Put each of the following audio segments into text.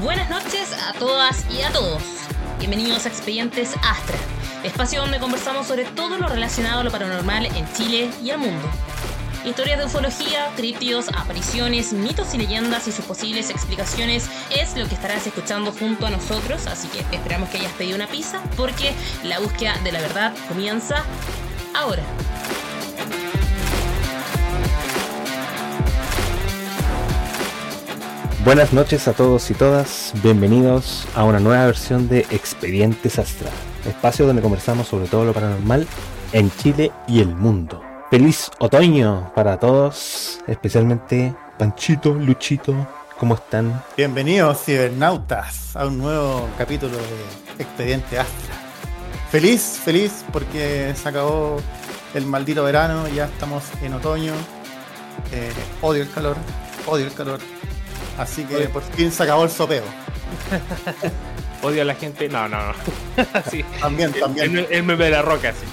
Buenas noches a todas y a todos. Bienvenidos a Expedientes Astra, espacio donde conversamos sobre todo lo relacionado a lo paranormal en Chile y el mundo. Historias de ufología, críptidos, apariciones, mitos y leyendas y sus posibles explicaciones es lo que estarás escuchando junto a nosotros, así que esperamos que hayas pedido una pizza porque la búsqueda de la verdad comienza ahora. Buenas noches a todos y todas, bienvenidos a una nueva versión de Expedientes Astra, espacio donde conversamos sobre todo lo paranormal en Chile y el mundo. Feliz otoño para todos, especialmente Panchito, Luchito, ¿cómo están? Bienvenidos cibernautas a un nuevo capítulo de Expediente Astra. Feliz porque se acabó el maldito verano, ya estamos en otoño. Odio el calor. Así que por fin se acabó el sopeo. Odio a la gente, no. Sí. También. El meme de la roca, sí.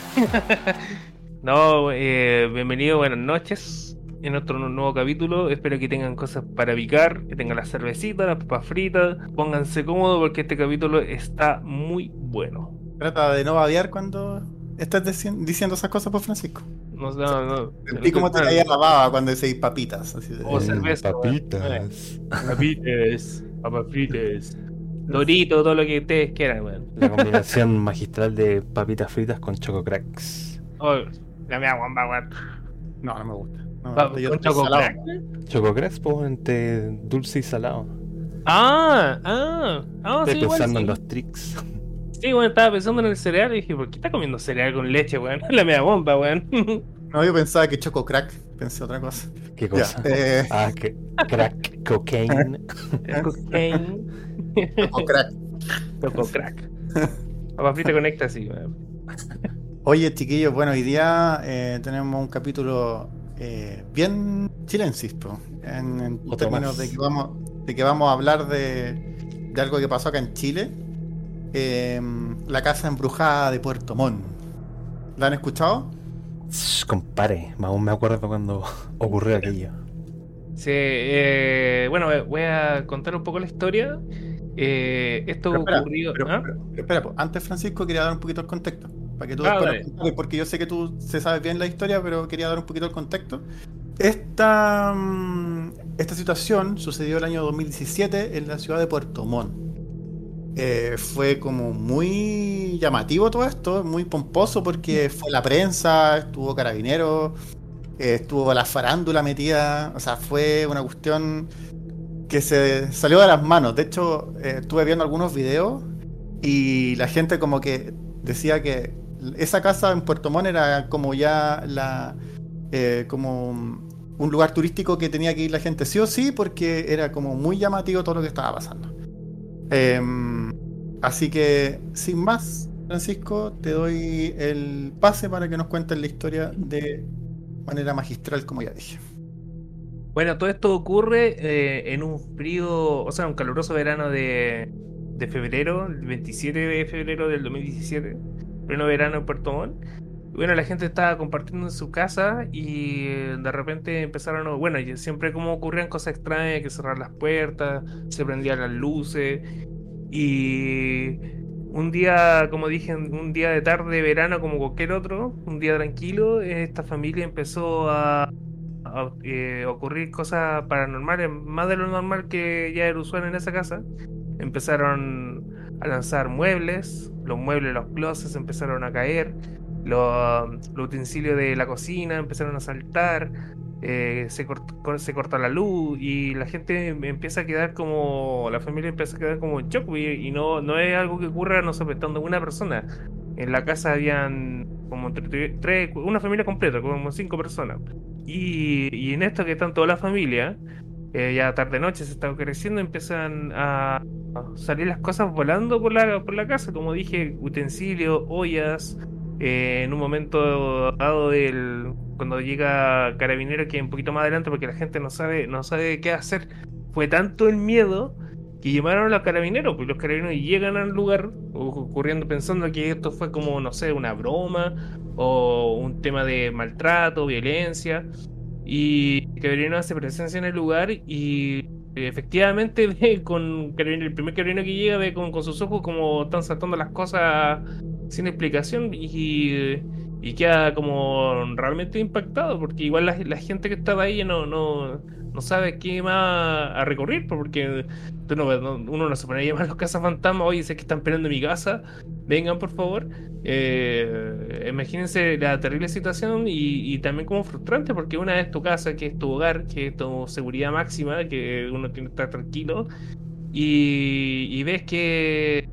Bienvenido, buenas noches en otro nuevo capítulo. Espero que tengan cosas para picar, que tengan la cervecita, las papas fritas. Pónganse cómodos porque este capítulo está muy bueno. Trata de no babear cuando estás diciendo esas cosas por Francisco. No. Sentí como te caía la baba cuando decís papitas. Así de... cerveza. Papitas. Papas fritas. Dorito, todo lo que ustedes quieran, weón. La combinación magistral de papitas fritas con choco cracks. Oh, la mea guamba, weón. No me gusta. Yo choco cracks. Choco cracks, pues, entre dulce y salado. Estoy pensando en los tricks. Sí, bueno, estaba pensando en el cereal y dije, ¿por qué está comiendo cereal con leche, weón? La media bomba, weón. No, yo pensaba que choco crack, pensé otra cosa. ¿Qué cosa? Que crack, cocaine. Cocaine. Choco crack. Papá frita conecta, sí, weón. Oye, chiquillos, bueno, hoy día tenemos un capítulo bien chilensis, po. En términos de que vamos a hablar de algo que pasó acá en Chile. La casa embrujada de Puerto Montt. ¿La han escuchado? Compare, aún me acuerdo cuando ocurrió aquello. Sí, bueno, voy a contar un poco la historia. Ocurrió. Pero, antes, Francisco, quería dar un poquito el contexto. Para que tú después, porque yo sé que tú sabes bien la historia, pero quería dar un poquito el contexto. Esta situación sucedió el año 2017 en la ciudad de Puerto Montt. Fue como muy llamativo todo esto, muy pomposo porque fue la prensa, estuvo Carabineros, estuvo la farándula metida, o sea, fue una cuestión que se salió de las manos. De hecho, estuve viendo algunos videos y la gente como que decía que esa casa en Puerto Montt era como ya como un lugar turístico que tenía que ir la gente sí o sí porque era como muy llamativo todo lo que estaba pasando. Así que, sin más, Francisco, te doy el pase para que nos cuentes la historia de manera magistral, como ya dije. Bueno, todo esto ocurre en un frío, o sea, un caluroso verano de febrero, el 27 de febrero del 2017, pleno verano en Puerto Montt. Bueno, la gente estaba compartiendo en su casa y de repente empezaron... Bueno, siempre como ocurrían cosas extrañas, que cerrar las puertas, se prendían las luces. Y un día, como dije, un día de tarde, verano, como cualquier otro, un día tranquilo, esta familia empezó a ocurrir cosas paranormales, más de lo normal que ya era usual en esa casa. Empezaron a lanzar muebles, los closets empezaron a caer... Los utensilios de la cocina empezaron a saltar, se corta la luz y la gente empieza a quedar como... La familia empieza a quedar como en shock y no es algo que ocurra, no sé, estando una persona. En la casa habían como una familia completa, como 5 personas. Y en esto que están toda la familia, ya tarde-noche se está oscureciendo, empiezan a salir las cosas volando por la casa. Como dije, utensilios, ollas... en un momento dado cuando llega Carabineros, que un poquito más adelante porque la gente no sabe qué hacer, fue tanto el miedo que llamaron a los carabineros, pues los carabineros llegan al lugar corriendo pensando que esto fue como, no sé, una broma o un tema de maltrato, violencia, y Carabinero hace presencia en el lugar y efectivamente ve con el primer carabinero que llega ve con sus ojos como están saltando las cosas sin explicación y queda como realmente impactado, porque igual la gente que estaba ahí no sabe qué más a recorrer, porque uno no se pone a llamar a los cazafantasmas, oye, sé que están peleando en mi casa, vengan por favor. Imagínense la terrible situación y también como frustrante, porque una es tu casa, que es tu hogar, que es tu seguridad máxima, que uno tiene que estar tranquilo, y ves que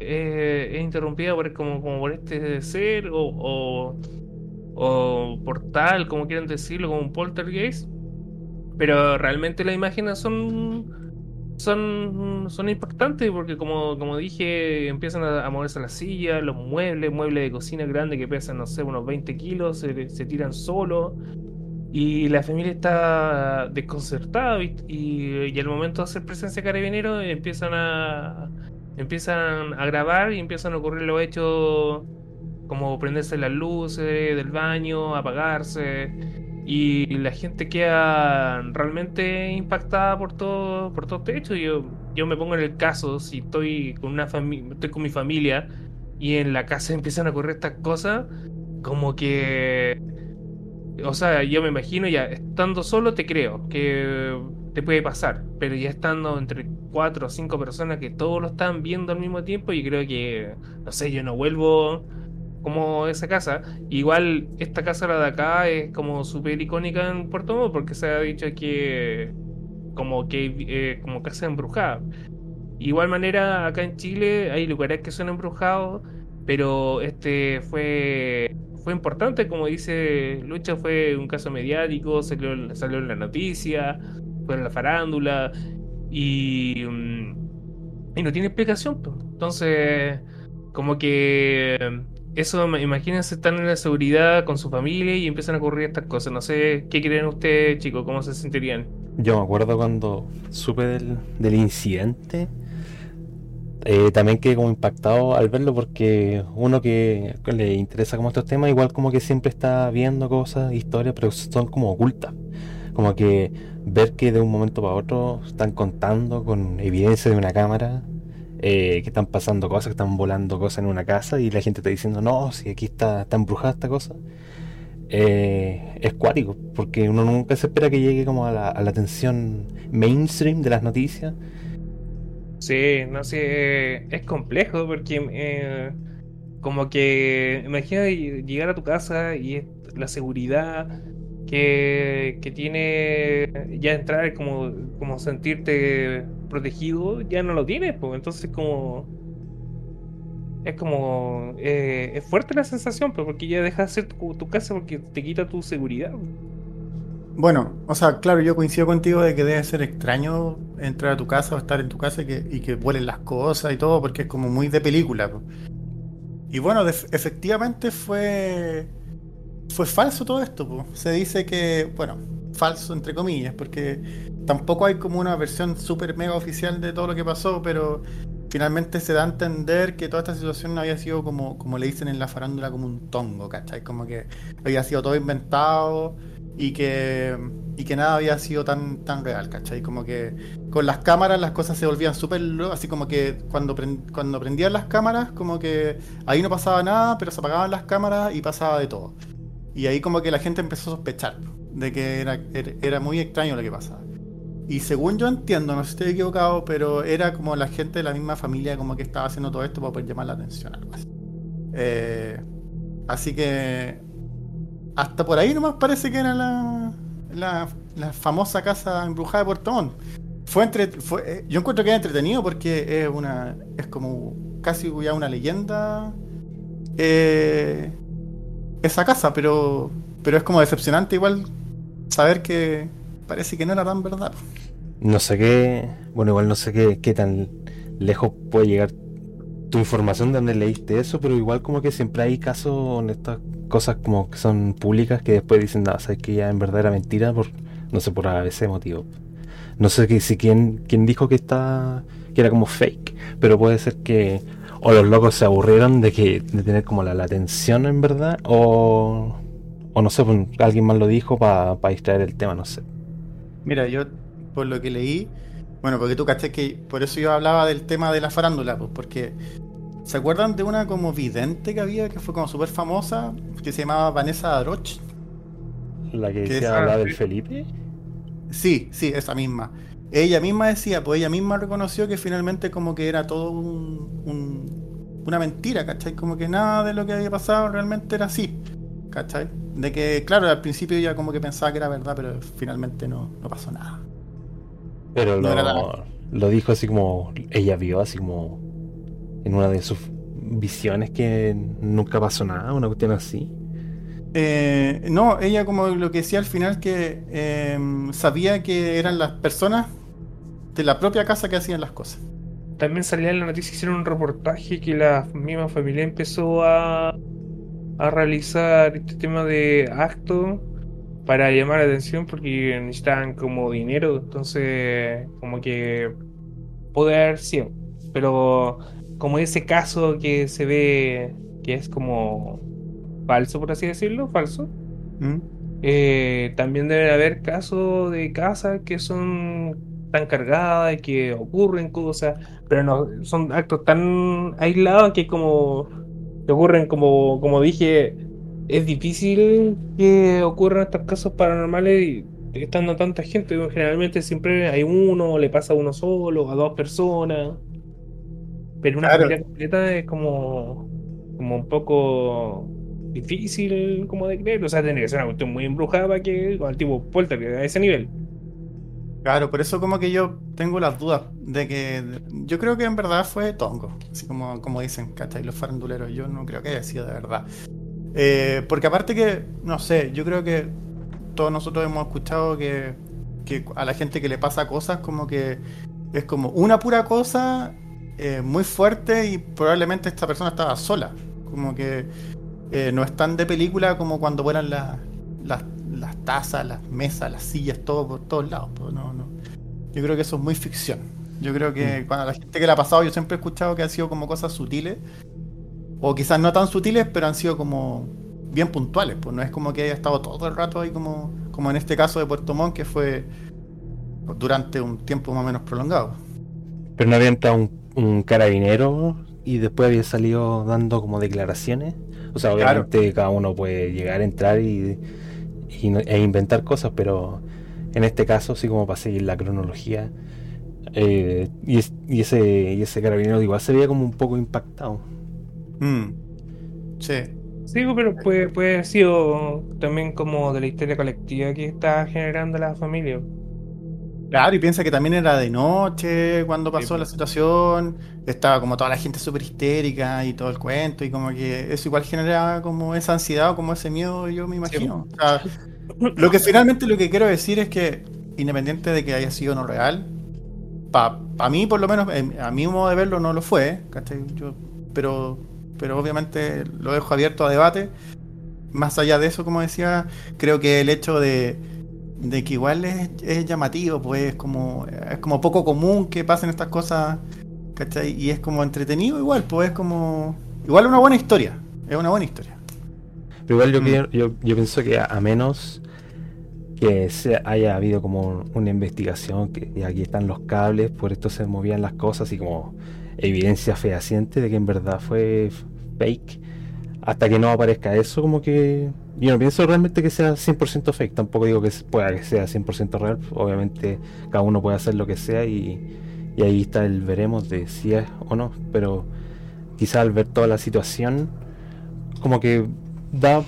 es interrumpida por, como por este ser o portal, como quieran decirlo, como un poltergeist. Pero realmente las imágenes son impactantes, porque como dije, empiezan a moverse las sillas, los muebles de cocina grandes que pesan, no sé, unos 20 kilos, se tiran solos, y la familia está desconcertada, y al momento de hacer presencia carabineros empiezan a grabar y empiezan a ocurrir los hechos, como prenderse las luces del baño, apagarse. Y la gente queda realmente impactada por todo este hecho. Yo me pongo en el caso, si estoy con mi familia y en la casa empiezan a ocurrir estas cosas, como que, o sea, yo me imagino, ya estando solo te creo que te puede pasar, pero ya estando entre 4 o 5 personas que todos lo están viendo al mismo tiempo, y creo que, no sé, yo no vuelvo como esa casa. Igual esta casa, la de acá, es como súper icónica en Puerto Montt, porque se ha dicho que como casa embrujada. Igual manera, acá en Chile hay lugares que son embrujados, pero este fue importante, como dice Lucha, fue un caso mediático, salió en la noticia, fue en la farándula, y no tiene explicación. Entonces, como que eso, imagínense, están en la seguridad con su familia y empiezan a ocurrir estas cosas. No sé, ¿qué creen ustedes, chicos? ¿Cómo se sentirían? Yo me acuerdo cuando supe del incidente, también quedé como impactado al verlo, porque uno que le interesa como estos temas, igual como que siempre está viendo cosas, historias, pero son como ocultas. Como que ver que de un momento para otro están contando con evidencia de una cámara, que están pasando cosas, que están volando cosas en una casa, y la gente está diciendo, no, si aquí está embrujada esta cosa, es cuático, porque uno nunca se espera que llegue como a la atención mainstream de las noticias. Sí, no sé, es complejo, porque como que imagina llegar a tu casa y la seguridad que tiene, ya entrar como sentirte protegido, ya no lo tienes, pues. Entonces es fuerte la sensación, pues, porque ya dejas de ser tu casa, porque te quita tu seguridad. Bueno, o sea, claro, yo coincido contigo de que debe ser extraño entrar a tu casa o estar en tu casa y que vuelen las cosas y todo, porque es como muy de película, pues. Y bueno, efectivamente fue falso todo esto, pues. Se dice que, bueno, falso entre comillas, porque tampoco hay como una versión super mega oficial de todo lo que pasó, pero finalmente se da a entender que toda esta situación no había sido como le dicen en la farándula, como un tongo, ¿cachai? Como que había sido todo inventado y que nada había sido tan real, ¿cachai? Como que con las cámaras las cosas se volvían súper, así como que cuando prendían las cámaras, como que ahí no pasaba nada, pero se apagaban las cámaras y pasaba de todo. Y ahí como que la gente empezó a sospechar de que era muy extraño lo que pasaba. Y según yo entiendo, no sé si estoy equivocado, pero era como la gente de la misma familia como que estaba haciendo todo esto para poder llamar la atención, algo así. Así que hasta por ahí nomás parece que era la famosa casa embrujada de Puerto Montt. Yo encuentro que era entretenido, porque es como casi ya una leyenda, esa casa, pero es como decepcionante igual saber que parece que no era tan verdad. No sé qué tan lejos puede llegar tu información de donde leíste eso, pero igual como que siempre hay casos en estas cosas como que son públicas, que después dicen, no, sabes que ya en verdad era mentira, por no sé, por ese motivo. No sé si quién dijo que que era como fake, pero puede ser que o los locos se aburrieron de tener como la atención en verdad, o no sé, alguien más lo dijo para distraer el tema, no sé. Mira, yo por lo que leí, bueno, porque tú caché que por eso yo hablaba del tema de la farándula, pues porque ¿se acuerdan de una como vidente que había, que fue como súper famosa, que se llamaba Vanessa Daroch? ¿La que decía hablar del Felipe? Sí, sí, esa misma. Ella misma decía, pues ella misma reconoció que finalmente como que era todo una mentira, ¿cachai? Como que nada de lo que había pasado realmente era así, ¿cachai? De que, claro, al principio ella como que pensaba que era verdad, pero finalmente no pasó nada. Pero lo dijo así como, ella vio así como en una de sus visiones que nunca pasó nada, una cuestión así. No, ella como lo que decía al final que sabía que eran las personas de la propia casa que hacían las cosas. También salía en la noticia, hicieron un reportaje que la misma familia empezó a realizar este tema de actos para llamar la atención porque necesitaban como dinero, entonces como que poder sí, pero como ese caso que se ve que es como falso, por así decirlo, falso. También debe haber casos de casas que son tan cargadas, que ocurren cosas, pero no son actos tan aislados que como que ocurren, como dije, es difícil que ocurran estos casos paranormales estando tanta gente. Generalmente siempre hay uno, le pasa a uno solo, a dos personas, pero una familia completa es como un poco difícil como de creer, o sea, tendría que ser una cuestión muy embrujada para que con el tipo poltergeist a ese nivel. Claro, por eso como que yo tengo las dudas de que yo creo que en verdad fue tongo, así como dicen, ¿cachai? Los faranduleros, yo no creo que haya sido de verdad. Porque aparte que, no sé, yo creo que todos nosotros hemos escuchado que a la gente que le pasa cosas como que es como una pura cosa muy fuerte y probablemente esta persona estaba sola, como que no es tan de película como cuando vuelan las tazas, las mesas, las sillas, todo por todos lados. No. Yo creo que eso es muy ficción. Yo creo que cuando la gente que la ha pasado, yo siempre he escuchado que han sido como cosas sutiles, o quizás no tan sutiles, pero han sido como bien puntuales. Pues no es como que haya estado todo el rato ahí, como en este caso de Puerto Montt, que fue durante un tiempo más o menos prolongado. Pero no había entrado un carabinero y después había salido dando como declaraciones. O sea, obviamente claro, cada uno puede llegar, entrar e inventar cosas, pero en este caso, sí, como para seguir la cronología, ese carabinero igual se veía como un poco impactado. Sí. Sí, pero puede haber sido también como de la histeria colectiva que está generando la familia. Claro, y piensa que también era de noche cuando pasó la situación, estaba como toda la gente súper histérica y todo el cuento, y como que eso igual generaba como esa ansiedad o como ese miedo, yo me imagino. O sea, lo que finalmente lo que quiero decir es que, independiente de que haya sido no real, para mí por lo menos, a mi modo de verlo no lo fue, ¿cachai? Pero obviamente lo dejo abierto a debate. Más allá de eso, como decía, creo que el hecho de que igual es llamativo, pues es como poco común que pasen estas cosas, ¿cachai? Y es como entretenido igual, pues es como igual una buena historia, es una buena historia. Pero igual yo pienso que a menos que se haya habido como una investigación, que aquí están los cables, por esto se movían las cosas y como evidencia fehaciente de que en verdad fue fake, hasta que no aparezca eso, como que yo no pienso realmente que sea 100% fake, tampoco digo que pueda que sea 100% real, obviamente cada uno puede hacer lo que sea y ahí está el veremos de si es o no, pero quizás al ver toda la situación como que da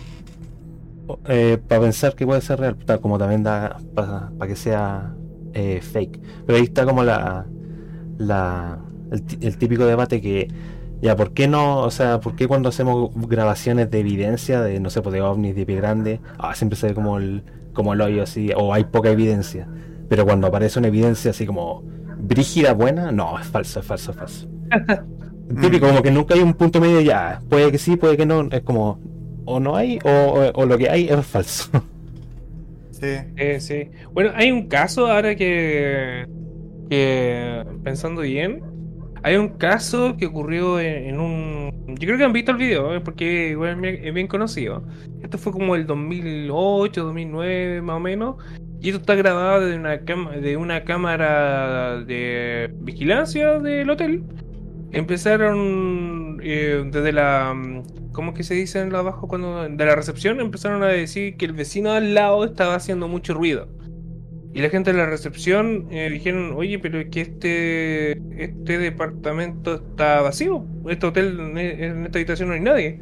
para pensar que puede ser real, como también da para que sea fake, pero ahí está como el típico debate que ya, ¿por qué no? O sea, ¿por qué cuando hacemos grabaciones de evidencia de, no sé, pues de ovnis de pie grande, siempre se ve como el hoyo así, o hay poca evidencia? Pero cuando aparece una evidencia así como brígida, buena, no, es falso. Típico, como que nunca hay un punto medio, ya, puede que sí, puede que no, es como, o no hay, o lo que hay es falso. Sí. Bueno, hay un caso ahora que pensando bien, Hay un caso que ocurrió en un... Yo creo que han visto el video, porque igual es bien conocido. Esto fue como el 2008, 2009 más o menos. Y esto está grabado de una cámara de vigilancia del hotel. Empezaron desde la... ¿Cómo que se dice en abajo? Cuando de la recepción empezaron a decir que el vecino al lado estaba haciendo mucho ruido. Y la gente de la recepción dijeron, oye, pero es que este departamento está vacío. Este hotel, en esta habitación no hay nadie.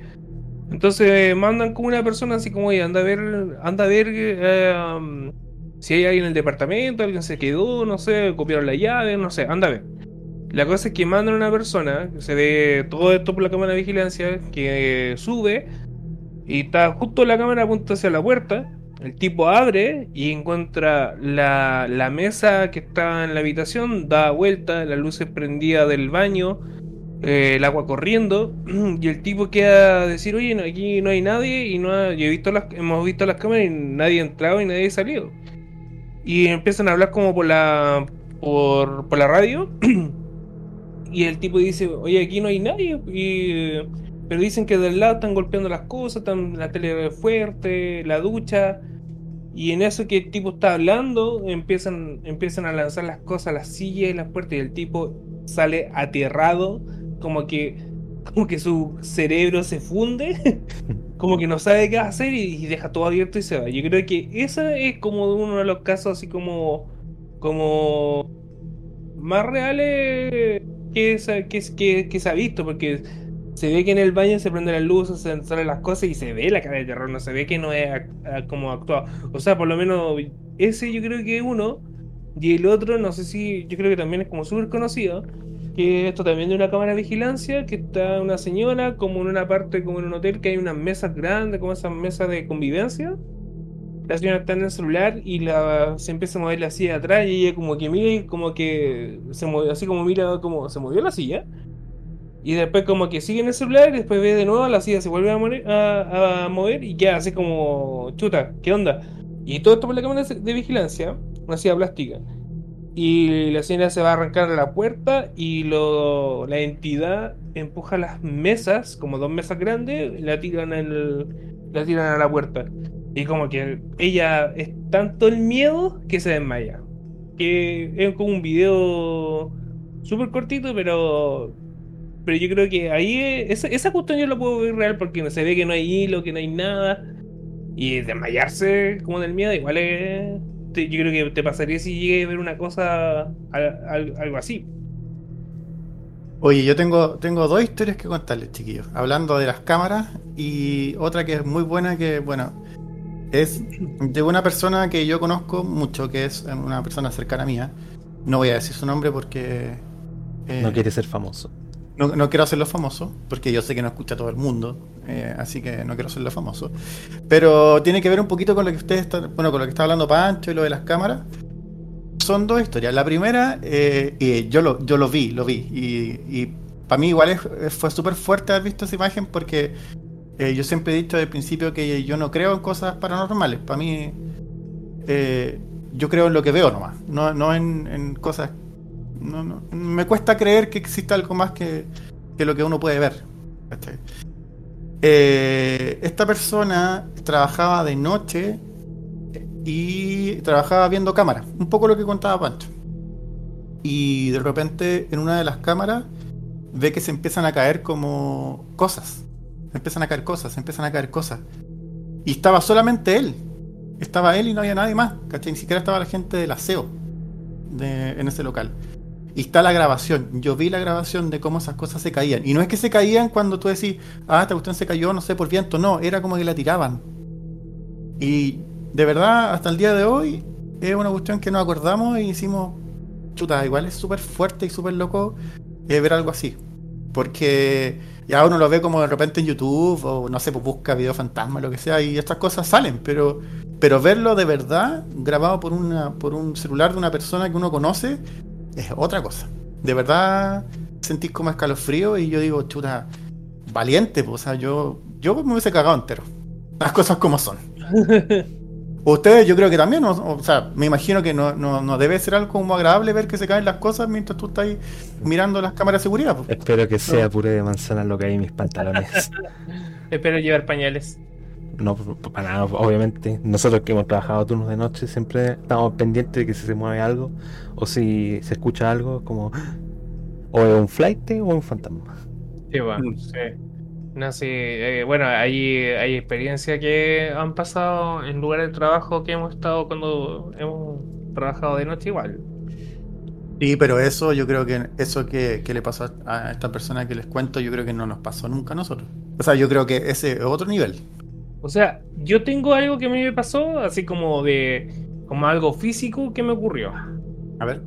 Entonces mandan como una persona así como, oye, anda a ver si hay alguien en el departamento, alguien se quedó, no sé, copiaron la llave, no sé, anda a ver. La cosa es que mandan a una persona, se ve todo esto por la cámara de vigilancia, que sube y está justo la cámara apunta hacia la puerta. El tipo abre y encuentra la mesa que está en la habitación, da vuelta, las luces prendidas del baño, el agua corriendo, y el tipo queda a decir, oye, no, aquí no hay nadie, y no ha, yo he visto hemos visto las cámaras y nadie ha entrado y nadie ha salido. Y empiezan a hablar como por la radio, y el tipo dice, oye, aquí no hay nadie, pero dicen que del lado están golpeando las cosas, la tele fuerte, la ducha, y en eso que el tipo está hablando, empiezan a lanzar las cosas, las sillas y las puertas, y el tipo sale aterrado, como que su cerebro se funde, como que no sabe qué hacer, y deja todo abierto y se va. Yo creo que ese es como uno de los casos así como más reales que se ha visto, porque se ve que en el baño se prenden las luces, se salen las cosas y se ve la cara de terror, no se ve que no es como actuado. O sea, por lo menos ese yo creo que es uno, y el otro, no sé si, yo creo que también es como súper conocido, que esto también de una cámara de vigilancia, que está una señora como en una parte, como en un hotel, que hay unas mesas grandes, como esas mesas de convivencia. La señora está en el celular y se empieza a mover la silla de atrás, y ella como que mira y como que se movió, así como mira como se movió la silla, y después como que sigue en el celular y después ve de nuevo la silla, se vuelve a mover y queda así como, chuta, ¿qué onda? Y todo esto por la cámara de vigilancia, una silla plástica, y la señora se va a arrancar a la puerta y la entidad empuja las mesas, como dos mesas grandes, la tiran a la puerta. Y como que ella es tanto el miedo que se desmaya. Que es como un video súper cortito, pero yo creo que ahí esa cuestión yo la puedo ver real, porque se ve que no hay hilo, que no hay nada. Y desmayarse como del miedo, igual es, yo creo que te pasaría si llegué a ver una cosa, algo así. Oye, yo tengo dos historias que contarles, chiquillos. Hablando de las cámaras, y otra que es muy buena, que bueno, es de una persona que yo conozco mucho, que es una persona cercana mía. No voy a decir su nombre porque... no quiere ser famoso. No quiero hacerlo famoso, porque yo sé que no escucha todo el mundo, así que no quiero hacerlo famoso. Pero tiene que ver un poquito con lo que con lo que está hablando Pancho y lo de las cámaras. Son dos historias. La primera, yo lo vi. Y para mí igual fue súper fuerte haber visto esa imagen, porque... yo siempre he dicho desde el principio que yo no creo en cosas paranormales. Para mí, yo creo en lo que veo nomás, no en cosas... No, me cuesta creer que exista algo más que lo que uno puede ver. Esta persona trabajaba de noche y trabajaba viendo cámaras, un poco lo que contaba Pancho. Y de repente, en una de las cámaras, ve que se empiezan a caer como cosas. Empiezan a caer cosas. Y estaba solamente él. Estaba él y no había nadie más, ¿cachai? Ni siquiera estaba la gente del aseo en ese local. Y está la grabación. Yo vi la grabación de cómo esas cosas se caían. Y no es que se caían cuando tú decís, esta cuestión se cayó, no sé, por viento. No, era como que la tiraban. Y de verdad, hasta el día de hoy, es una cuestión que nos acordamos y hicimos, chuta, igual es súper fuerte y súper loco ver algo así. Porque... ya uno lo ve como de repente en YouTube, o no sé, pues busca video fantasma, lo que sea, y estas cosas salen, pero verlo de verdad, grabado por un celular de una persona que uno conoce, es otra cosa. De verdad sentís como escalofrío, y yo digo, chuta, valiente, pues, o sea, yo me hubiese cagado entero. Las cosas como son. Ustedes yo creo que también, o sea, me imagino que no debe ser algo como agradable ver que se caen las cosas mientras tú estás ahí mirando las cámaras de seguridad. Espero que sea puré de manzana lo que hay en mis pantalones. Espero llevar pañales. No, para nada, obviamente. Nosotros que hemos trabajado turnos de noche siempre estamos pendientes de que si se mueve algo o si se escucha algo, como o es un flight o un fantasma. Sí, bueno, sí. No, sí, bueno, hay experiencias que han pasado en lugares de trabajo que hemos estado cuando hemos trabajado de noche igual. Sí, pero eso yo creo que eso que le pasó a esta persona que les cuento, yo creo que no nos pasó nunca a nosotros. O sea, yo creo que ese es otro nivel. O sea, yo tengo algo que a mí me pasó, así como de como algo físico que me ocurrió. A ver.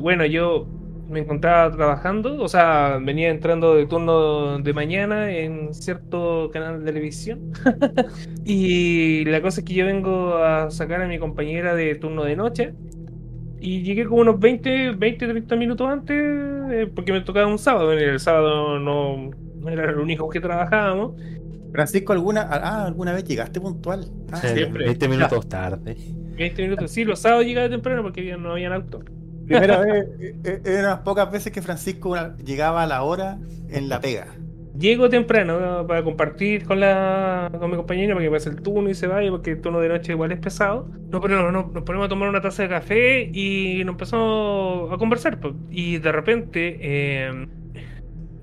Bueno, yo me encontraba trabajando, o sea, venía entrando de turno de mañana en cierto canal de televisión. Y la cosa es que yo vengo a sacar a mi compañera de turno de noche. Y llegué como unos 30 minutos antes, porque me tocaba un sábado. El sábado no era el único que trabajábamos. Francisco, ¿alguna vez llegaste puntual? Ah, sí, siempre. 20 minutos tarde. 20 minutos, sí, los sábados llegaba temprano porque no había auto. Primera vez, eran las pocas veces que Francisco llegaba a la hora en la pega. Llego temprano para compartir con mi compañera para que pase el turno y se vaya, porque el turno de noche igual es pesado. No, pero nos ponemos a tomar una taza de café y nos empezamos a conversar. Y de repente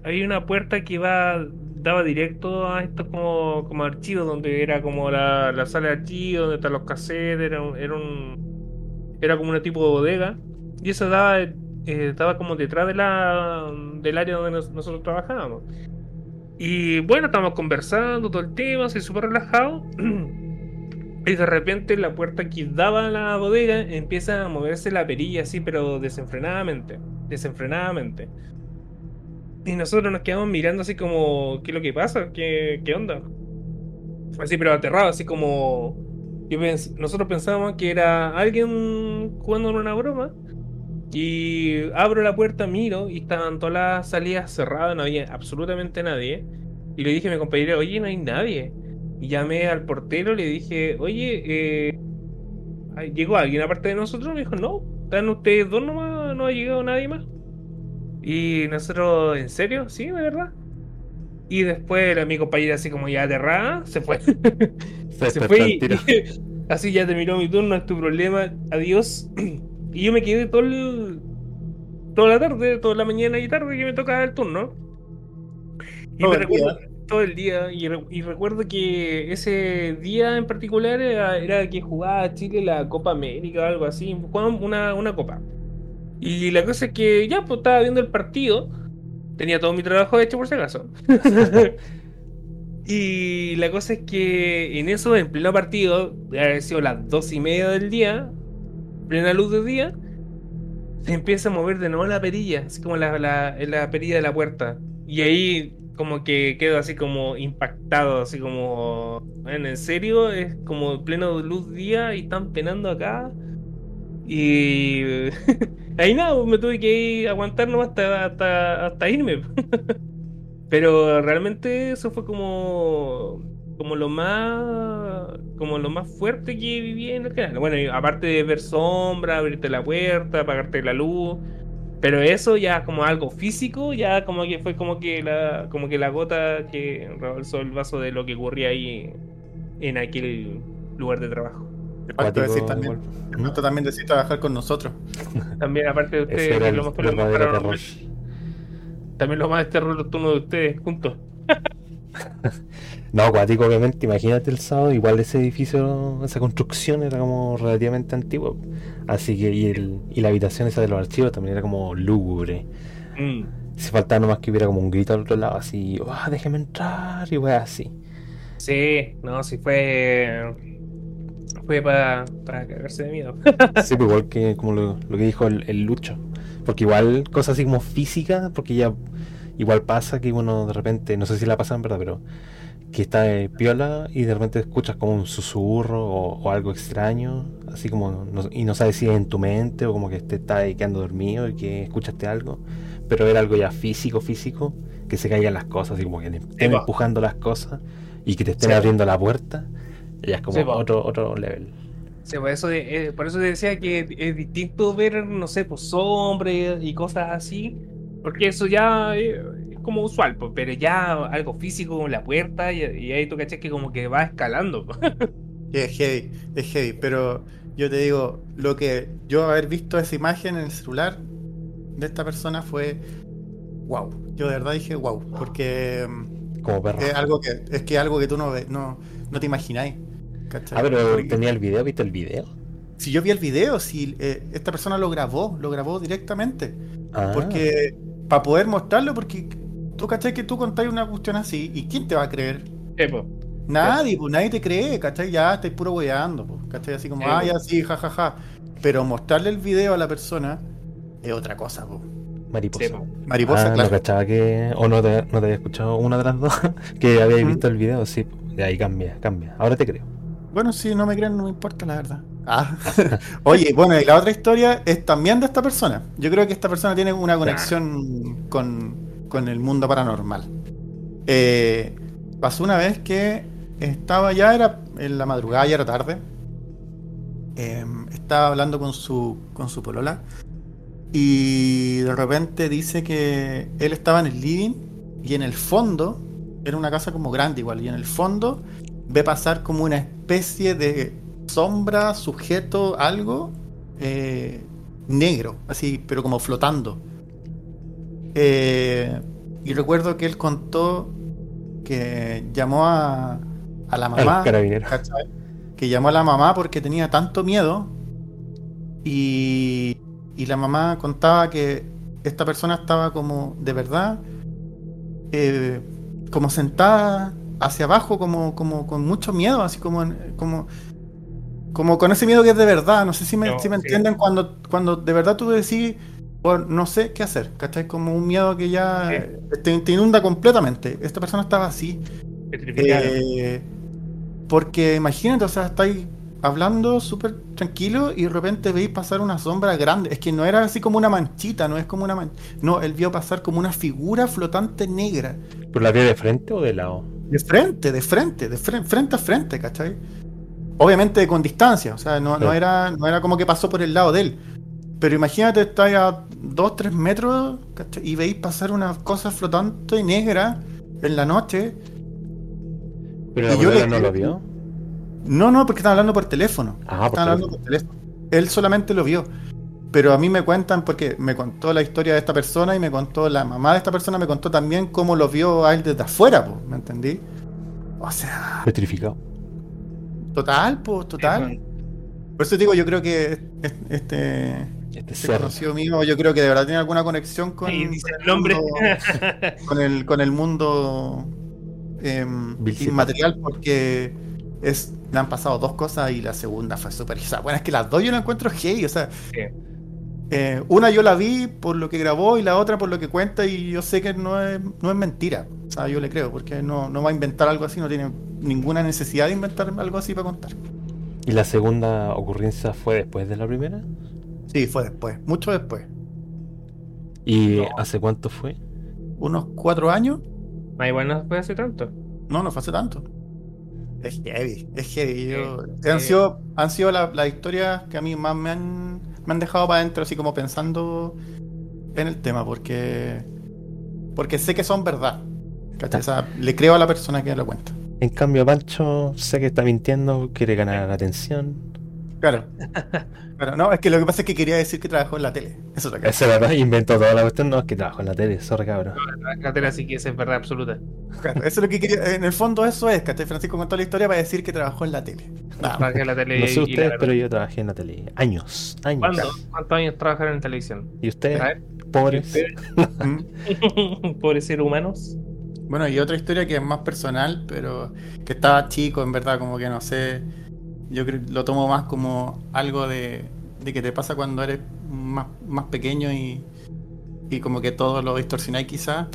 había una puerta que daba directo a estos como archivos, donde era como la sala de archivos, donde están los cassettes, era como una tipo de bodega. Y eso estaba como detrás de del área donde nosotros trabajábamos. Y bueno, estábamos conversando todo el tema, así súper relajado. Y de repente la puerta que daba a la bodega empieza a moverse la perilla así, pero desenfrenadamente. Y nosotros nos quedamos mirando así como, ¿qué es lo que pasa? ¿Qué onda? Así, pero aterrado, así como... Nosotros pensábamos que era alguien jugando en una broma. Y abro la puerta, miro, y estaban todas las salidas cerradas, no había absolutamente nadie. Y le dije a mi compañero, oye, no hay nadie. Y llamé al portero, le dije, oye, ¿llegó alguien aparte de nosotros? Me dijo, no, están ustedes dos nomás, no ha llegado nadie más. Y nosotros, ¿en serio? Sí, de verdad. Y después mi compañera, así como ya aterrada, se fue. Se fue y así ya terminó mi turno, es tu problema, adiós. Y yo me quedé toda la mañana y tarde que me tocaba el turno. Y todo me recuerdo todo el día. Y recuerdo que ese día en particular era que jugaba Chile la Copa América o algo así. Jugaban una copa. Y la cosa es que ya pues, estaba viendo el partido. Tenía todo mi trabajo hecho por si acaso. Y la cosa es que en eso, en pleno partido, debe haber sido las 2:30 del día, plena luz del día, se empieza a mover de nuevo la perilla, así como la perilla de la puerta. Y ahí como que quedo así como impactado, así como, bueno, en serio, es como pleno luz día y están penando acá. Y ahí nada, pues me tuve que ir aguantar nomás hasta irme. Pero realmente eso fue como lo más fuerte que viví en el canal. Bueno, aparte de ver sombra, abrirte la puerta, apagarte la luz, pero eso ya como algo físico, ya como que fue como que la gota que rebalsó el vaso de lo que ocurría ahí en aquel lugar de trabajo. Aparte también decir trabajar con nosotros. También aparte de ustedes, lo más terror. También lo más terror turno de ustedes juntos. No, cuático, obviamente, imagínate el sábado, igual ese edificio, esa construcción era como relativamente antigua, así que y la habitación esa de los archivos también era como lúgubre. Se faltaba nomás que hubiera como un grito al otro lado, así, déjeme entrar, y fue así. Sí, no, sí fue para cagarse de miedo. Sí, pues igual que como lo que dijo el Lucho, porque igual cosas así como físicas, porque ya igual pasa que uno de repente, no sé si la pasa en verdad, pero que está de piola y de repente escuchas como un susurro o algo extraño, así como y no sabes si es en tu mente o como que te está quedando dormido y que escuchaste algo, pero era algo ya físico, que se caigan las cosas, así como que te estén empujando las cosas y que te estén abriendo la puerta, Ya es como sí, otro level. Sí, por eso decía que es distinto ver, no sé, pues sombras y cosas así, porque eso ya es como usual, pues, pero ya algo físico como la puerta, y ahí tú cachas que como que va escalando. Es heavy, pero yo te digo, lo que yo haber visto esa imagen en el celular de esta persona fue wow. Yo de verdad dije wow, porque como perro. Es algo que tú no te imagináis. ¿Cachai? Ah, pero tenía el video, ¿viste el video? Sí, yo vi el video, sí, esta persona lo grabó directamente. Ah. Porque, para poder mostrarlo, porque tú cachai que tú contás una cuestión así, ¿y quién te va a creer? Nadie, pues nadie te cree, ¿cachai? Ya estáis puro hueveando, pues, ¿cachai? Así como, ah, ya sí, jajaja. Ja, ja. Pero mostrarle el video a la persona es otra cosa, pues. Mariposa. Sí, mariposa, claro. No cachaba que... O no te había escuchado una de las dos que habíais visto el video, sí. De ahí cambia. Ahora te creo. Bueno, si no me creen, no me importa, la verdad. Ah. Oye, bueno, y la otra historia es también de esta persona. Yo creo que esta persona tiene una conexión con el mundo paranormal. Pasó una vez que estaba ya, era en la madrugada, ya era tarde. Estaba hablando con su polola. Y de repente dice que él estaba en el living y en el fondo, era una casa como grande igual, y en el fondo ve pasar como una especie de sombra, sujeto, algo negro, así, pero como flotando. Y recuerdo que él contó que llamó a la mamá, ¿cachai? Que llamó a la mamá porque tenía tanto miedo, y la mamá contaba que esta persona estaba como de verdad como sentada hacia abajo, como con mucho miedo, así como con ese miedo que es de verdad. No sé si me entienden, cuando de verdad tú decís, bueno, no sé qué hacer, ¿cachai? Como un miedo que ya te inunda completamente. Esta persona estaba así, porque imagínate, o sea, estáis hablando súper tranquilo y de repente veis pasar una sombra grande. Es que no era así como una manchita, no es como una mancha. No, él vio pasar como una figura flotante negra. ¿Pero la vio de frente o de lado? De frente, ¿cachai? Obviamente con distancia, o sea, no era como que pasó por el lado de él. Pero imagínate, estáis a 2-3 metros, ¿cachai? Y veis pasar una cosa flotante negra en la noche. ¿Pero la verdad no lo vio? No, porque están hablando por teléfono. Ah, Él solamente lo vio. Pero a mí me cuentan, porque me contó la historia de esta persona y me contó la mamá de esta persona, me contó también cómo lo vio a él desde afuera, po, ¿me entendí? O sea... petrificado. Total. Por eso te digo, yo creo que este conocido mío, yo creo que de verdad tiene alguna conexión con... Sí, dice el nombre. Con el mundo inmaterial, porque... le han pasado dos cosas y la segunda fue súper... Bueno, es que las dos yo la encuentro heavy, o sea... Sí. Una yo la vi por lo que grabó y la otra por lo que cuenta, y yo sé que no es mentira. O sea, yo le creo, porque no va a inventar algo así, no tiene ninguna necesidad de inventar algo así para contar. ¿Y la segunda ocurrencia fue después de la primera? Sí, fue después, mucho después. ¿Y hace cuánto fue? Unos 4 años. Ah, igual no fue hace tanto. No fue hace tanto. Es heavy. Han sido las historias que a mí más me han dejado para adentro, así como pensando en el tema, porque sé que son verdad. O sea, le creo a la persona que lo cuenta. En cambio, Pancho, sé que está mintiendo, quiere ganar la atención. Claro, no, es que lo que pasa es que quería decir que trabajó en la tele. Eso es lo que... Esa verdad, inventó toda la cuestión, no, es que trabajó en la tele, sorry, cabrón. No, trabajó en la tele, así que esa es verdad absoluta. Claro, eso es lo que quería, en el fondo eso es, ¿cachai? Francisco contó la historia para decir que trabajó en la tele. Trabajé en la tele. No sé ustedes, pero yo trabajé en la tele. Años. ¿Cuántos años trabajaron en televisión? ¿Y ustedes? Pobres. Pobres seres humanos. Bueno, y otra historia que es más personal, pero que estaba chico, en verdad, como que no sé... Yo lo tomo más como algo de que te pasa cuando eres más pequeño y como que todo lo distorsionáis quizás.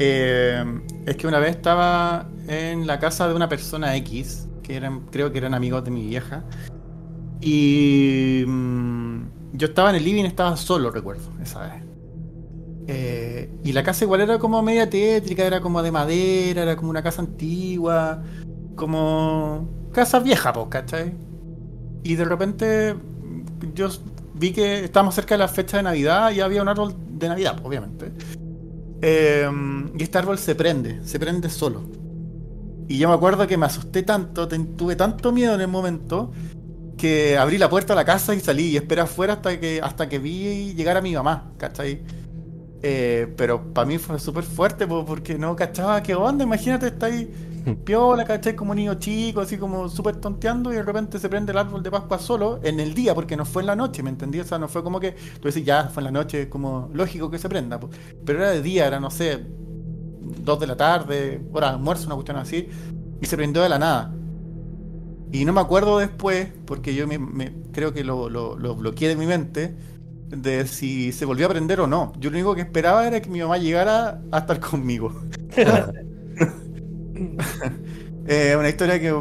Es que una vez estaba en la casa de una persona X, que creo que eran amigos de mi vieja, y yo estaba en el living, estaba solo, recuerdo, esa vez. Y la casa igual era como media tétrica, era como de madera, era como una casa antigua, como... casas viejas, pues, ¿cachai? Y de repente yo vi que estábamos cerca de la fecha de Navidad y había un árbol de Navidad, pues, obviamente. Y este árbol se prende solo. Y yo me acuerdo que me asusté tanto, tuve tanto miedo en el momento, que abrí la puerta de la casa y salí y esperé afuera hasta que vi llegar a mi mamá, ¿cachai? Pero para mí fue súper fuerte porque no cachaba qué onda. Imagínate, está ahí piola, ¿cachai? Como niño chico, así como súper tonteando, y de repente se prende el árbol de Pascua solo en el día, porque no fue en la noche, ¿me entendí? O sea, no fue como que tú decís, ya, fue en la noche, es como lógico que se prenda, pues. Pero era de día, era, no sé, 2 de la tarde, hora de almuerzo, una cuestión así, y se prendió de la nada. Y no me acuerdo después, porque yo creo que lo bloqueé de mi mente, de si se volvió a prender o no. Yo lo único que esperaba era que mi mamá llegara a estar conmigo. Una historia que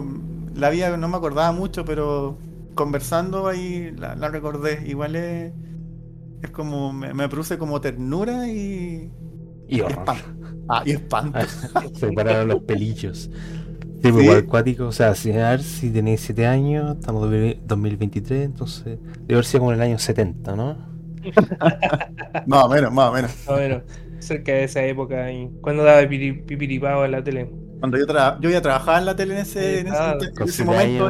la vida no me acordaba mucho, pero conversando ahí la recordé. Igual es como me produce como ternura y horror. Y espanto. Se pararon los pelillos. Sí, pues, ¿sí? Igual acuático, o sea, si tenéis 7 años, estamos en 2023, entonces debe haber sido como en el año 70, ¿no? Más o menos. Bueno, cerca de esa época, ahí, cuando daba pipiripao en la tele. Cuando yo ya trabajaba en la tele en ese momento.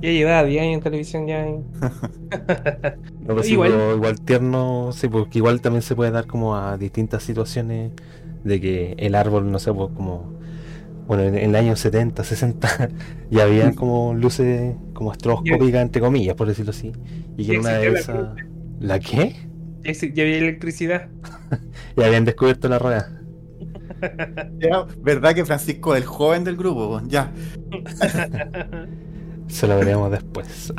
Ya llevaba 10 años en televisión ya. No, pues, igual. Sí, pero, igual tierno, sí, porque igual también se puede dar como a distintas situaciones de que el árbol, no sé, pues como... Bueno, en el año 70, 60 ya había como luces como astroscópicas, entre comillas, por decirlo así. Y que una de esas... ¿La qué? Ya había electricidad. Ya habían descubierto la rueda. Ya, ¿verdad que Francisco es el joven del grupo? Ya. Se lo veremos después.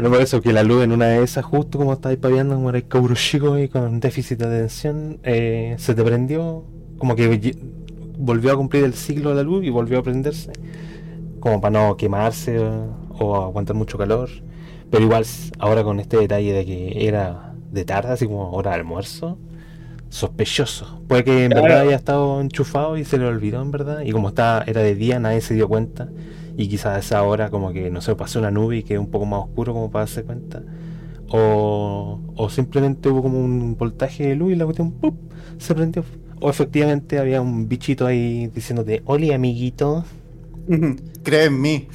No, por eso que la luz en una de esas, justo como estáis paviando, como eres cabruchico y con déficit de atención, se te prendió, como que... volvió a cumplir el ciclo de la luz y volvió a prenderse, como para no quemarse o aguantar mucho calor. Pero igual ahora con este detalle de que era de tarde, así como hora de almuerzo, sospechoso. Puede que en verdad haya estado enchufado y se le olvidó en verdad, y como era de día, nadie se dio cuenta, y quizás a esa hora como que, no sé, pasó una nube y quedó un poco más oscuro como para darse cuenta, o simplemente hubo como un voltaje de luz y la cuestión ¡pup!, se prendió. O efectivamente había un bichito ahí diciéndote, ¡oli, amiguito! Cree en mí,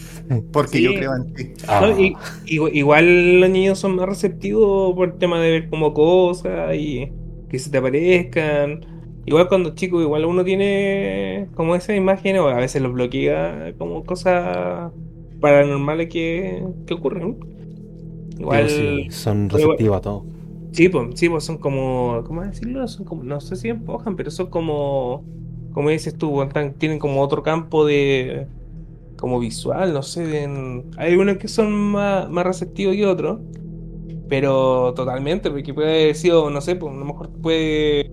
porque sí, yo creo en ti. No, igual los niños son más receptivos por el tema de ver como cosas y que se te aparezcan. Igual cuando chicos, igual uno tiene como esa imagen, o a veces los bloquea como cosas paranormales que ocurren. Igual sí, son receptivos a todo. Sí, pues son como, ¿cómo decirlo? Son como, no sé si empujan, pero son como dices tú, tienen como otro campo de, como visual, no sé, hay unos que son más receptivos que otros, pero totalmente, porque puede haber sido, no sé, pues a lo mejor puede,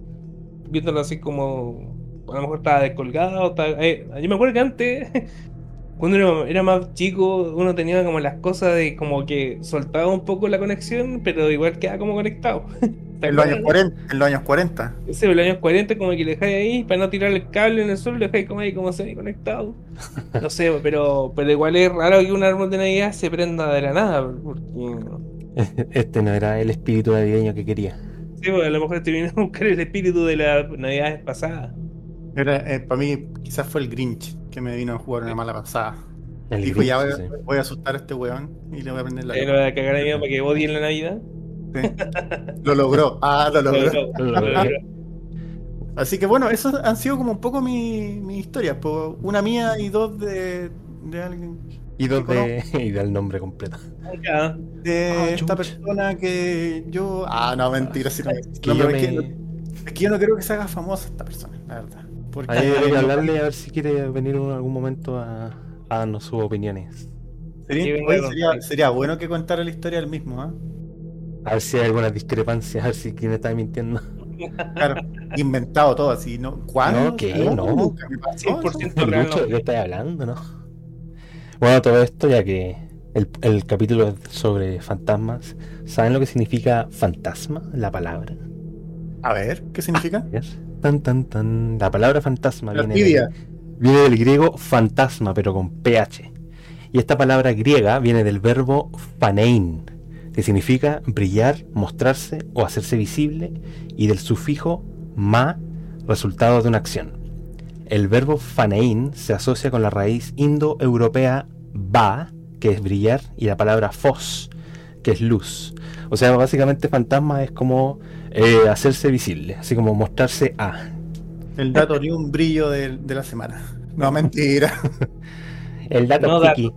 viéndolo así como, a lo mejor estaba descolgado, yo me acuerdo que antes, cuando uno era más chico, uno tenía como las cosas de como que soltaba un poco la conexión, pero igual quedaba como conectado. En los años 40. Sí, en los años 40 como que lo dejáis ahí para no tirar el cable en el suelo, lo dejáis como ahí como semi-conectado. No sé, pero igual es raro que un árbol de Navidad se prenda de la nada. Porque... Este no era el espíritu navideño que quería. Sí, porque a lo mejor te vino a buscar el espíritu de las navidades pasadas. Para mí quizás fue el Grinch que me vino a jugar una mala pasada. Dijo, ya voy a asustar a este weón y le voy a prender la luz. Le voy a cagar a mí para que odie en la Navidad. Sí. Lo logró. Así que bueno, esas han sido como un poco mis historias. Una mía y dos de alguien. Y dos y del nombre completo. De esta persona que yo... no, mentira. Si no, es que yo no creo que se haga famosa esta persona, la verdad. Ahí hay que hablarle a ver si quiere venir en algún momento a darnos sus opiniones. Sería bueno que contara la historia del mismo, ¿ah? ¿Eh? A ver si hay algunas discrepancias, a ver si quién está mintiendo. Claro, inventado todo así, ¿no? ¿Cuándo? No, ¿qué? No. 100% real. Mucho de qué estás hablando, ¿no? Bueno, todo esto, ya que el capítulo es sobre fantasmas, ¿saben lo que significa fantasma, la palabra? A ver, ¿qué significa? La palabra fantasma viene de Viene del griego fantasma, pero con PH. Y esta palabra griega viene del verbo phanein, que significa brillar, mostrarse o hacerse visible, y del sufijo ma, resultado de una acción. El verbo phanein se asocia con la raíz indoeuropea ba, que es brillar, y la palabra phos, que es luz. O sea, básicamente fantasma es como hacerse visible, así como mostrarse a. El dato ni un brillo de la semana. No, mentira. El dato no, piqui.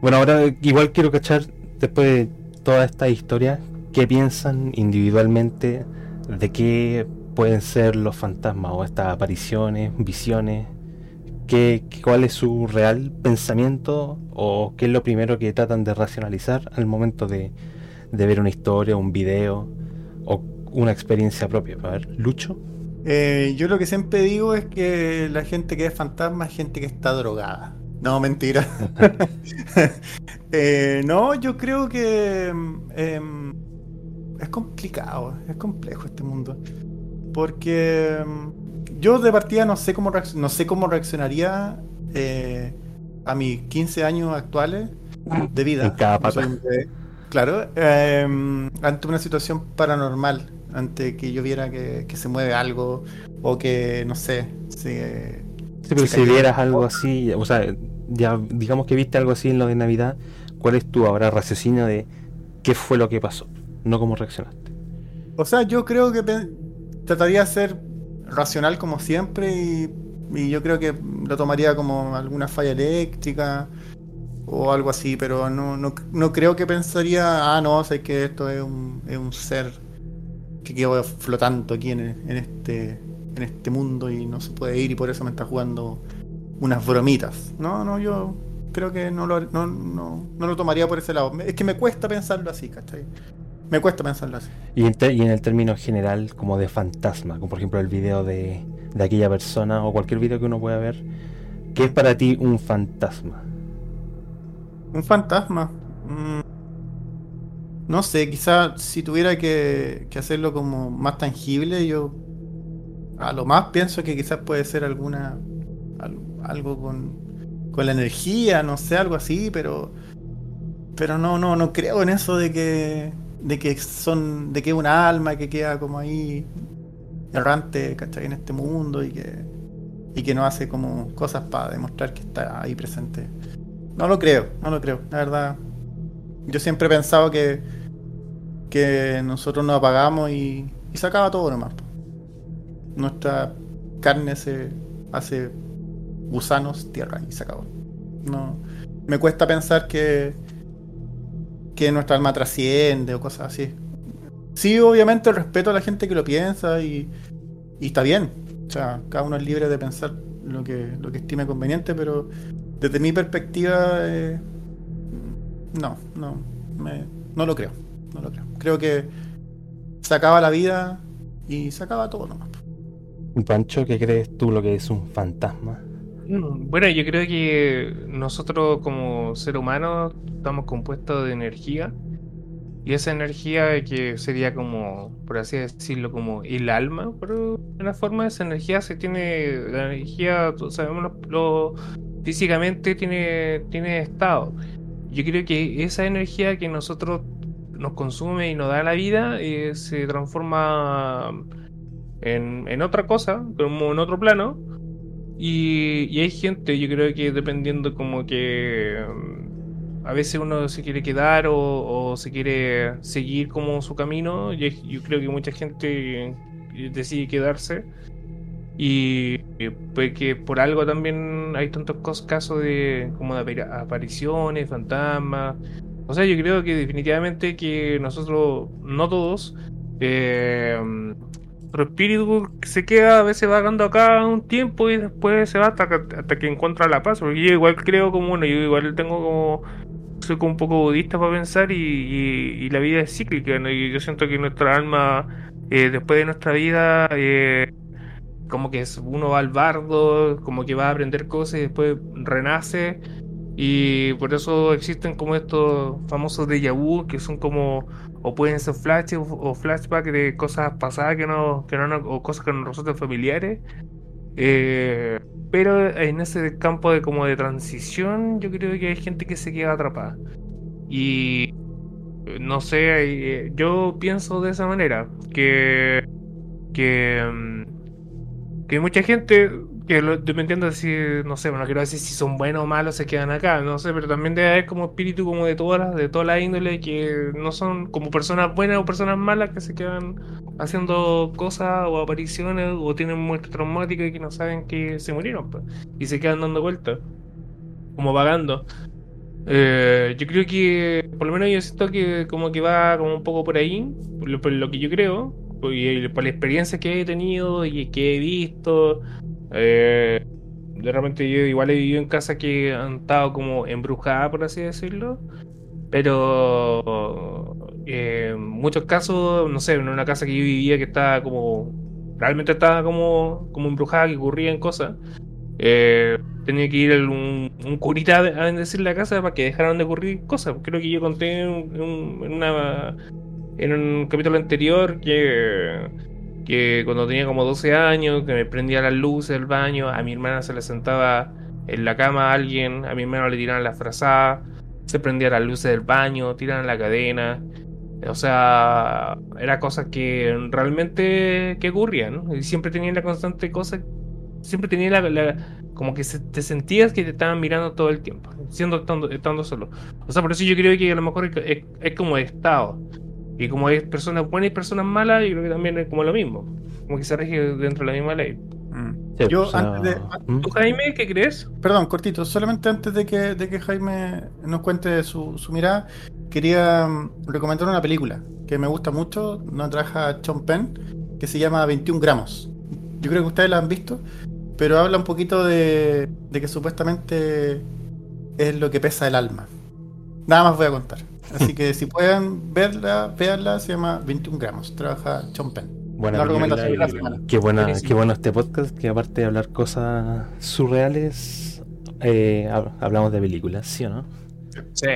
Bueno, ahora igual quiero cachar, después de toda esta historia, qué piensan individualmente de qué pueden ser los fantasmas o estas apariciones, visiones. ¿Cuál es su real pensamiento o qué es lo primero que tratan de racionalizar al momento de ver una historia, un video o una experiencia propia? A ver, Lucho. Yo lo que siempre digo es que la gente que es fantasma es gente que está drogada. No, mentira. No, yo creo que es complicado, es complejo este mundo. Porque yo de partida no sé cómo reaccionaría a mis 15 años actuales de vida. En cada pata. Claro, ante una situación paranormal, ante que yo viera que se mueve algo o que, no sé, sí, pero si vieras algo así, o sea, ya digamos que viste algo así en lo de Navidad, ¿cuál es tu ahora raciocinio de qué fue lo que pasó? No cómo reaccionaste. O sea, yo creo que trataría de ser racional como siempre y yo creo que lo tomaría como alguna falla eléctrica o algo así, pero no creo que pensaría, no, sé que esto es un ser que quedó flotando aquí en este mundo y no se puede ir y por eso me está jugando unas bromitas. No, yo creo que no lo tomaría por ese lado. Es que me cuesta pensarlo así, ¿cachai? Me cuesta pensarlo así. Y en el término general como de fantasma, como por ejemplo el video de aquella persona o cualquier video que uno pueda ver, ¿qué es para ti un fantasma? Un fantasma. No sé, quizá si tuviera que hacerlo como más tangible, yo a lo más pienso que quizás puede ser algo con la energía, no sé, algo así, pero no creo en eso de que una alma que queda como ahí errante, ¿cachai? En este mundo y que no hace como cosas para demostrar que está ahí presente. No lo creo, la verdad. Yo siempre he pensado que nosotros nos apagamos y se acaba todo nomás. Nuestra carne se hace gusanos, tierra y se acabó. No, me cuesta pensar que nuestra alma trasciende o cosas así. Sí, obviamente respeto a la gente que lo piensa y está bien. O sea, cada uno es libre de pensar lo que estime conveniente, pero desde mi perspectiva no lo creo. Creo que se acaba la vida y se acaba todo nomás. Pancho, ¿qué crees tú lo que es un fantasma? Bueno, yo creo que nosotros como seres humanos estamos compuestos de energía y esa energía que sería como, por así decirlo, como el alma, pero de una forma esa energía se tiene, la energía, sabemos lo físicamente tiene estado. Yo creo que esa energía que nosotros nos consume y nos da la vida se transforma en otra cosa, como en otro plano. Y hay gente, yo creo que dependiendo como que a veces uno se quiere quedar o se quiere seguir como su camino. Yo creo que mucha gente decide quedarse y pues que por algo también hay tantos casos de como de apariciones, fantasmas. O sea, yo creo que definitivamente que nosotros, no todos, nuestro espíritu se queda, a veces va vagando acá un tiempo y después se va hasta que encuentra la paz. Porque yo igual creo como, bueno, yo igual tengo como, soy como un poco budista para pensar y la vida es cíclica, ¿no? Y yo siento que nuestra alma, después de nuestra vida, como que uno va al bardo, como que va a aprender cosas y después renace. Y por eso existen como estos famosos déjà vu, que son como, o pueden ser flashes o flashbacks de cosas pasadas que no o cosas que nos resultan familiares. Pero en ese campo de como de transición, yo creo que hay gente que se queda atrapada. Y no sé, yo pienso de esa manera, que mucha gente, que dependiendo de si, no sé, bueno, quiero decir si son buenos o malos, se quedan acá, no sé, pero también debe haber como espíritu como de todas las índoles que no son como personas buenas o personas malas, que se quedan haciendo cosas o apariciones o tienen muertes traumáticas y que no saben que se murieron y se quedan dando vueltas, como vagando. Yo creo que, por lo menos yo siento que como que va como un poco por ahí, por lo que yo creo, y por la experiencia que he tenido y que he visto. De repente yo igual he vivido en casas que han estado como embrujadas, por así decirlo, pero en muchos casos, no sé, en una casa que yo vivía que estaba como, realmente estaba como embrujada, que ocurrían cosas. Tenía que ir un curita a bendecir la casa para que dejaran de ocurrir cosas. Creo que yo conté en un capítulo anterior que cuando tenía como 12 años, que me prendía las luces del baño, a mi hermana se le sentaba en la cama a alguien, a mi hermano le tiraban la frazada, se prendían las luces del baño, tiraban la cadena. O sea, eran cosas que realmente que ocurrían, ¿no? Y siempre tenían la constante cosa, siempre tenía como que te sentías que te estaban mirando todo el tiempo, estando solo. O sea, por eso yo creo que a lo mejor es como de estado. Y como hay personas buenas y personas malas, yo creo que también es como lo mismo. Como que se rige dentro de la misma ley. Sí, yo, pues, antes de... ¿Tú, Jaime, qué crees? Perdón, cortito. Solamente antes de que Jaime nos cuente su mirada, quería recomendar una película que me gusta mucho, no trabaja Sean Penn, que se llama 21 gramos. Yo creo que ustedes la han visto, pero habla un poquito de que supuestamente es lo que pesa el alma. Nada más voy a contar. Así que si pueden verla, véanla, se llama 21 gramos, trabaja Sean Penn. Buena, la recomendación de la semana. Qué bueno este podcast, que aparte de hablar cosas surreales, hablamos de películas, ¿sí o no? Sí,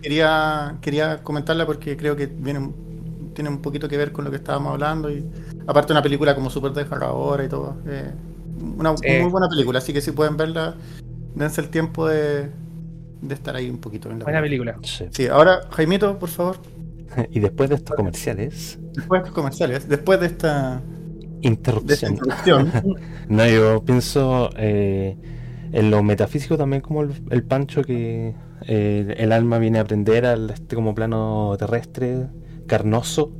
quería comentarla porque creo que tiene un poquito que ver con lo que estábamos hablando, y aparte una película como súper desgarradora y todo, muy buena película, así que si pueden verla, dense el tiempo de estar ahí un poquito en la película. Sí, ahora Jaimito, por favor. Y después de estos comerciales, después de esta interrupción, no, yo pienso en lo metafísico también, como el Pancho, que el alma viene a aprender al como plano terrestre carnoso,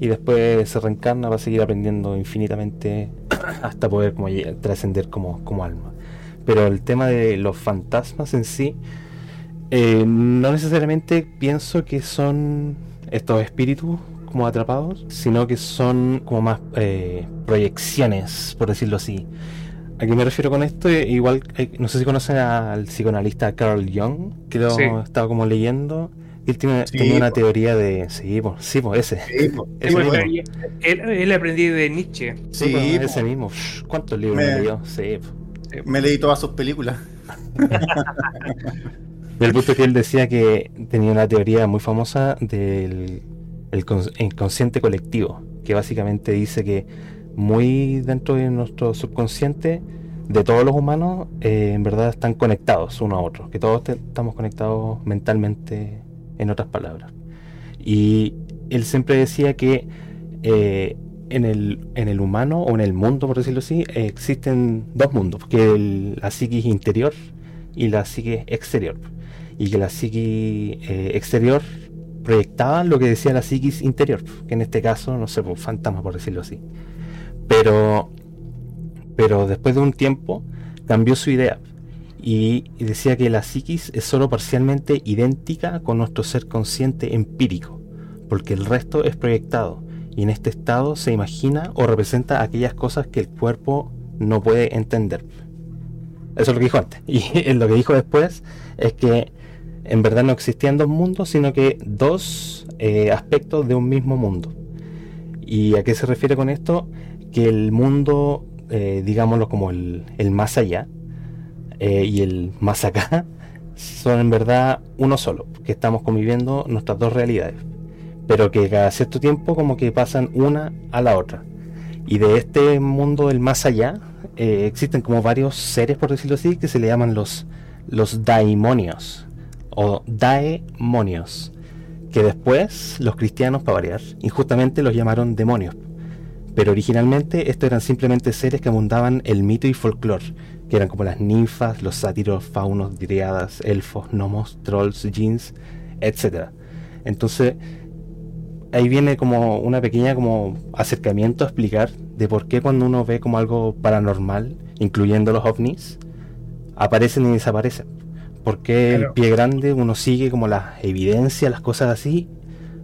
y después se reencarna para seguir aprendiendo infinitamente hasta poder como trascender como alma. Pero el tema de los fantasmas en sí, no necesariamente pienso que son estos espíritus como atrapados, sino que son como más proyecciones, por decirlo así. ¿A qué me refiero con esto? Igual, no sé si conocen al psicoanalista Carl Jung, que lo he estado como leyendo. Él tenía una teoría de... Él aprendió de Nietzsche. Sí, ese mismo. ¿Cuántos libros leyó? Sí, me leí todas sus películas. El punto es que él decía que tenía una teoría muy famosa del inconsciente colectivo, que básicamente dice que muy dentro de nuestro subconsciente, de todos los humanos, en verdad están conectados uno a otro, que todos estamos conectados mentalmente, en otras palabras. Y él siempre decía que en el humano, o en el mundo, por decirlo así, existen dos mundos, que la psiquis interior y la psiquis exterior, y que la psiquis exterior proyectaba lo que decía la psiquis interior, que en este caso, no sé, fantasma, por decirlo así. Pero después de un tiempo cambió su idea, y decía que la psiquis es solo parcialmente idéntica con nuestro ser consciente empírico, porque el resto es proyectado, y en este estado se imagina o representa aquellas cosas que el cuerpo no puede entender. Eso es lo que dijo antes, y lo que dijo después es que en verdad no existían dos mundos, sino que dos aspectos de un mismo mundo. ¿Y a qué se refiere con esto? Que el mundo, digámoslo como el más allá, y el más acá, son en verdad uno solo, que estamos conviviendo nuestras dos realidades, pero que cada cierto tiempo como que pasan una a la otra, Y de este mundo del más allá existen como varios seres, por decirlo así, que se le llaman los daimonios o daemonios, que después los cristianos, para variar, injustamente los llamaron demonios. Pero originalmente estos eran simplemente seres que abundaban el mito y folclore, que eran como las ninfas, los sátiros, faunos, dríadas, elfos, gnomos, trolls, djinns, etc. Entonces ahí viene como una pequeña como acercamiento a explicar de por qué cuando uno ve como algo paranormal, incluyendo los ovnis, aparecen y desaparecen. ¿Por qué el pie grande uno sigue como las evidencias, las cosas así,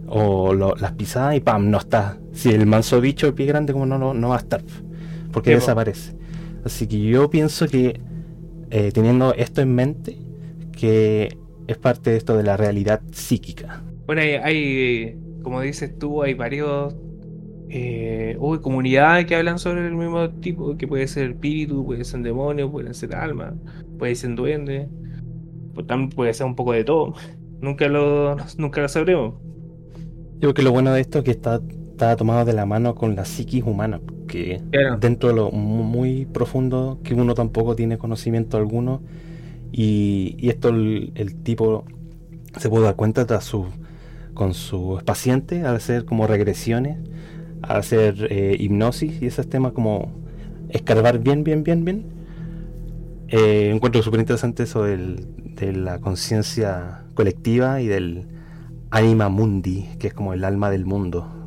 o las pisadas y ¡pam! No está. Si el manso bicho de pie grande como no va a estar, porque desaparece. Así que yo pienso que teniendo esto en mente, que es parte de esto de la realidad psíquica. Bueno, hay como dices tú, hay varios comunidades que hablan sobre el mismo tipo, que puede ser espíritu, puede ser demonio, puede ser alma, puede ser duende, pues también puede ser un poco de todo. Nunca lo sabremos. Yo creo que lo bueno de esto es que está tomado de la mano con la psiquis humana, que dentro de lo muy profundo que uno tampoco tiene conocimiento alguno, y esto el tipo se puede dar cuenta con sus pacientes al hacer como regresiones, al hacer hipnosis y esos temas, como escarbar bien. Encuentro súper interesante eso de la conciencia colectiva y del anima mundi, que es como el alma del mundo,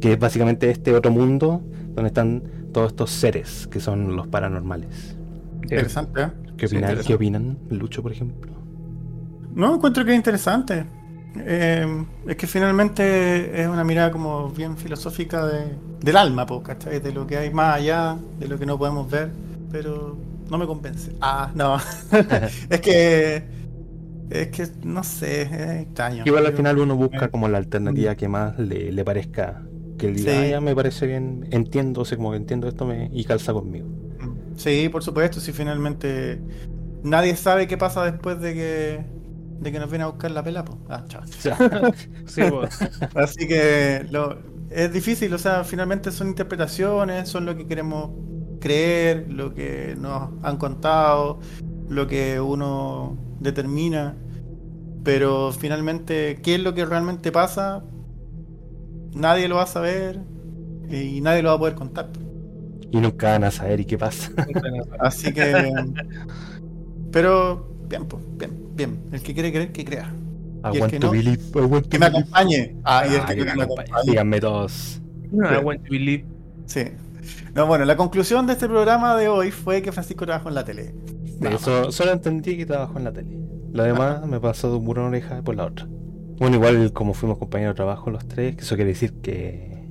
que es básicamente este otro mundo donde están todos estos seres que son los paranormales. Interesante, ¿eh? ¿Qué opinan, Lucho, por ejemplo? No, encuentro que es interesante. Es que finalmente es una mirada como bien filosófica del alma, ¿cachai? De lo que hay más allá, de lo que no podemos ver, pero no me convence. Ah, no. Es que no sé, es extraño. Igual al final uno busca como la alternativa que más le parezca, que el día ya me parece bien, entiendo, o sea, como que entiendo esto y calza conmigo. Sí, por supuesto, si finalmente nadie sabe qué pasa después de que nos viene a buscar la pela, pues. Ah, chao. Sí, pues. Así que es difícil, o sea, finalmente son interpretaciones, son lo que queremos creer, lo que nos han contado, lo que uno determina, pero finalmente qué es lo que realmente pasa, nadie lo va a saber y nadie lo va a poder contar. Y nunca van a saber y qué pasa. Así que, pero bien. El que quiere creer, que crea. Y el que no, que me acompañe. Y el que me acompañe. Díganme todos. I want to believe. Sí. No, bueno, la conclusión de este programa de hoy fue que Francisco trabajó en la tele. Solo entendí que trabajó en la tele. Lo demás me pasó de un burro en una oreja por la otra. Bueno, igual como fuimos compañeros de trabajo los tres, eso quiere decir que...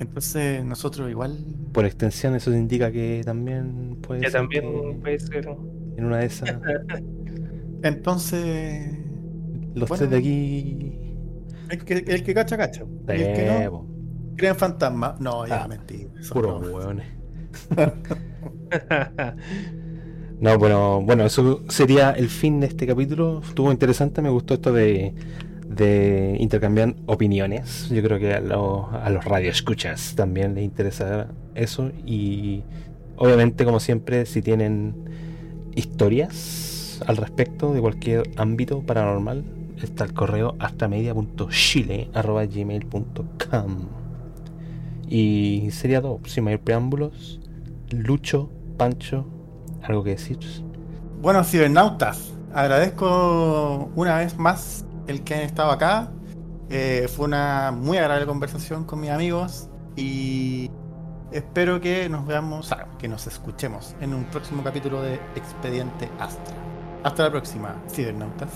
Entonces nosotros igual... Por extensión eso indica que también puede ser... también puede ser... En una de esas... Entonces... Los tres de aquí... El que cacha. Sí, y el que no... ¿Creen fantasmas? No, ya mentira. Puros hueones. No, bueno, eso sería el fin de este capítulo. Estuvo interesante, me gustó esto de intercambiar opiniones. Yo creo que a los radioescuchas también les interesa eso. Y obviamente, como siempre, si tienen historias al respecto de cualquier ámbito paranormal, está el correo astramedia.chile@gmail.com. Y sería todo, sin mayor preámbulos. Lucho, Pancho, ¿algo que decir? Bueno, cibernautas, agradezco una vez más el que han estado acá. Fue una muy agradable conversación con mis amigos y espero que nos escuchemos en un próximo capítulo de Expediente Astra. Hasta la próxima, cibernautas.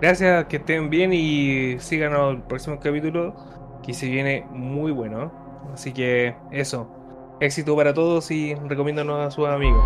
Gracias, que estén bien y síganos el próximo capítulo, que se viene muy bueno. Así que eso, éxito para todos y recomiéndanos a sus amigos.